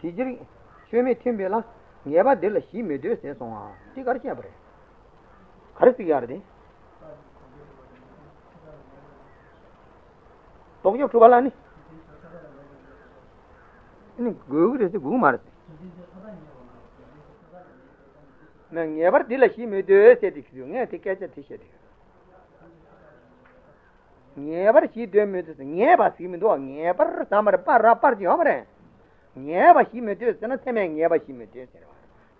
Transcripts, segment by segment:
Tijiri, Shweme Timbe la, Nieva della Shime Deus ne sono, ti carci apre. Carci arde. Tokyo Kubalani. In Google is the Gumar. Nieva della Shime Deus e di Xunga, ti catch a t-shirt. Never she demuted, never seemed to, never summer party over. Never she meteors, and a semi never she meteors.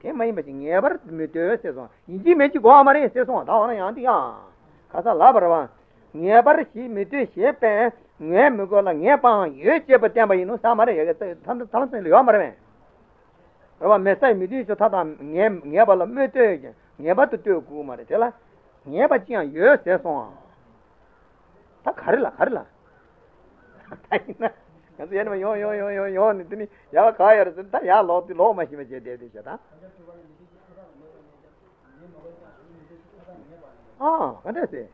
Came my image, never meteors. You made you go, Marie says one, down and young. Casa Labrava, never she meteors, shepe, Nemugola, Nepa, you shepe, you know, Samari, Thompson, Yomare. Our Messiah meteors, Tatam, Nebala meteors, never to do Gumaritella, never Gian, you says one. Carla, Carla. And then you didn't Yakaya, and Tayalo, the law machine. Oh, what is it?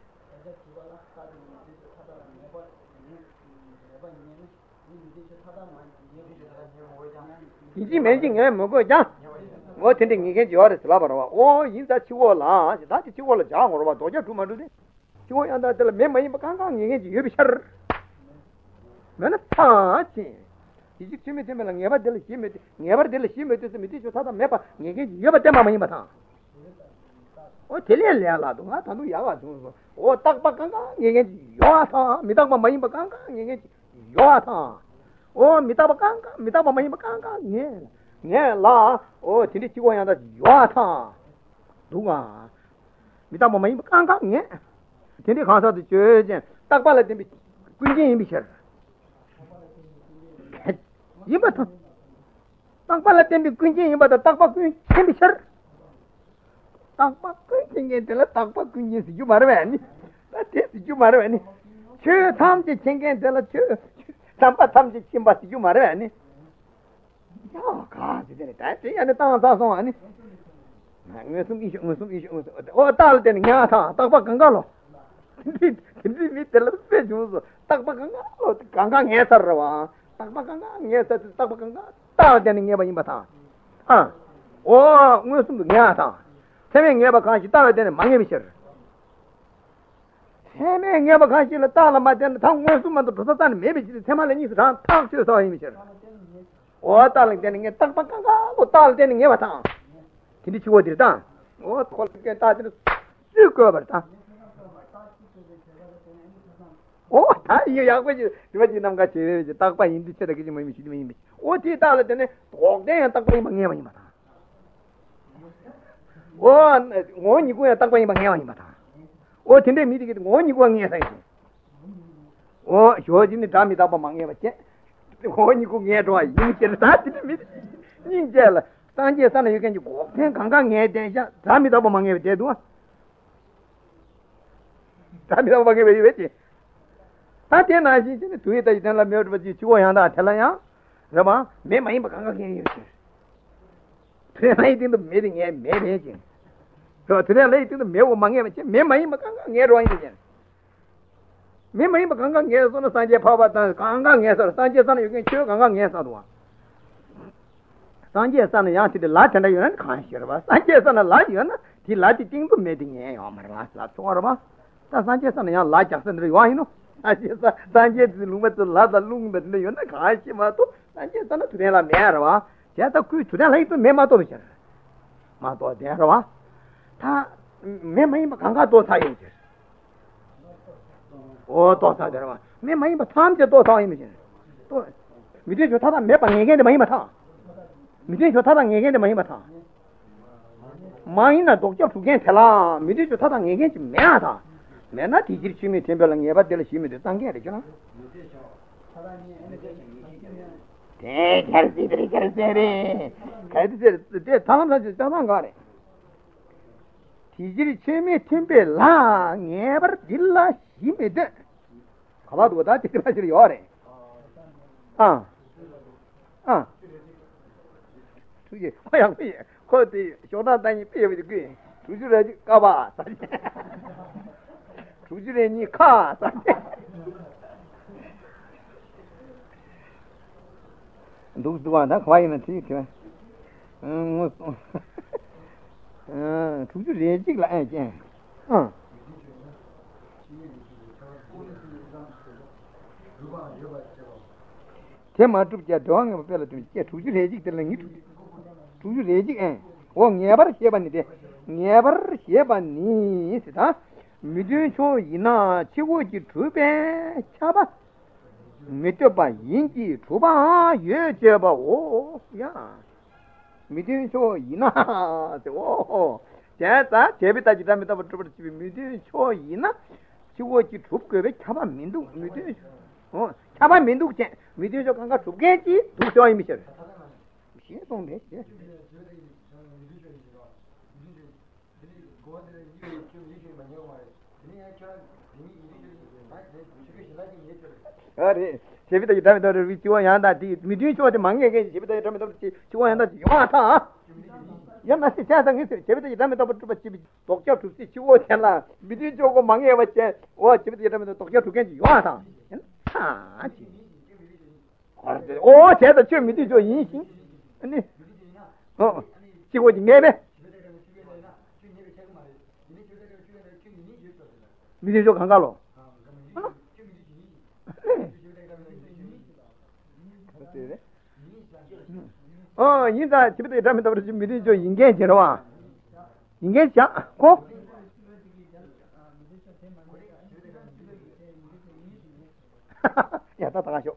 Is he making him go down? What did he get your slabber? Oh, is that you all are? That is you all a job or what? Don't you do this? Io and that the memory of Kangan, you be sure. When a party, you give me them and never tell him it, never tell him it is a meditation of Mepa, you give you a demon. Or tell you, what do you have? Or talk back, you get Yoata, Mitama Maybakanga, you get Yoata, or Mitabakanga, Mitama Maybakanga, yeah, yeah, la, or Tinichiway and that Yoata. Duma Mitama Maybakanga, yeah. Tindi Kansa the church, Takbala, Queen Bishop. You but Takbala, Timmy Queen, but the Takba Queen Bishop. Takba Queen, and tell a Takba Queen is you, Marwan. That is you, Marwan. Sure, Tom the Ching and tell a church. Tampa Tom the Chimba, you, Marwan. Oh, God, didn't it? And the town does one. Oh, Tal then Yata, Takba Kangalo. Little vegetables, Takbakanga, Kangang, yes, Takbakanga, yes, Takbakanga, Targeting Yabata. Ah, oh, Muslim Yata. Telling Yabakanshi Targeting a Mangavisher. Telling Yabakanshi Latala, then the tongue Muslim and the Protestant, maybe the Tamalan is not talked to him. Or Targeting a Takbakanga, or Targeting Yabata. Did you what is done? What qualified titles? You covered. Oh, you young, what you don't got to talk by in the kitchen. What is that? Then walk there and talk by Mangamata. One, you go and talk by Mangamata. What in the meeting, one you go and get. Oh, she was in the time it up among Yamaka. When you go get right, you can start in the meeting. Ninja, Sanjay Sana, you can go. Then Kangang, time it up among Yamaka. Time it up among Yamaka. I didn't I didn't do it. I didn't love you, but you two and I tell you, Rama, may my Bakanga. Tonight in the meeting, I made agent. So today, late in the meal, Mangamachi, may my Bakanga near one again. May my Bakanga yes on a Sanjay Papa, Kangang yes or Sanjay San, you can choose Kangang yes on one. Sanjay San, I answered the Latin, I don't conscious of us. Sanjay San, a lion, he liked it in the meeting, eh, on my last last one of us. Sanjay San, I like us and rewind. I just Sanjay Lumet to Lada Lung, but Leona Kashimato, Sanjay Sana to Nella Merava, just a quick to the late Mematovich. Mato Derava Mema Kangato Sages. Oh, Tota Derava. Mema Tam the Tota images. We did your Tata Mepa again the Mahimata. We did your Tata again the Mahimata. Mine a doctor to get Tela, we did your Tata against Merata. मैं ना तीसरी चीज़ में तेंबल लगे बाद देले चीज़ में देता हूँ क्या रही है ना ते करते रे कहते ते थाना से थाना गारे तीसरी चीज़ में तेंबल लगे बाद जिला चीज़ में दे खालात वो दांत इतना चली और है हाँ हाँ तुझे वहाँ पे कौन सी शोना दानी पे भी दिखी तुझे रज कबा Suji car. दूध दुआधा खुवाई नथी के तुझे रेजिक लाए के हां के माटुप के दोंग पहले तुझे तुझे रेजिक ते लंगी तुझे रेजिक है वो नेवर के बनी दे नेवर के बनी सीधा मिदुचो इना चिवो की थुबे छाबा मिटोबा यिंकी थुबा ये जेबा ओ या 미디쇼 이나 오 제다 제비다지다 미다 버트버 집이 미디쇼 이나 지워지 좁게 잡아 민두 미디 어 잡아 민두 제 미디쇼 간가 좁게지 두셔이 미셔 미신 동네 제 아래 제비다 이다면도 위치와 야다디 미디쇼한테 망게게 제비다 이다면도 같이 지원 한다지 와타 야나시 자상이 제비다 이다면도 같이 독자 두시 지원 달라 미디쇼고 망게 왔제 와 제비다 이다면도 독자 두겐지 와타 하지 오 제다 저 미디쇼 인신 아니 어 지고지 내네 미디쇼 간가로 어, 인자 집에도 이러면 더 그렇지. 미리 저 인계 제로와. 인계 자. 고. 야, 다 가셔.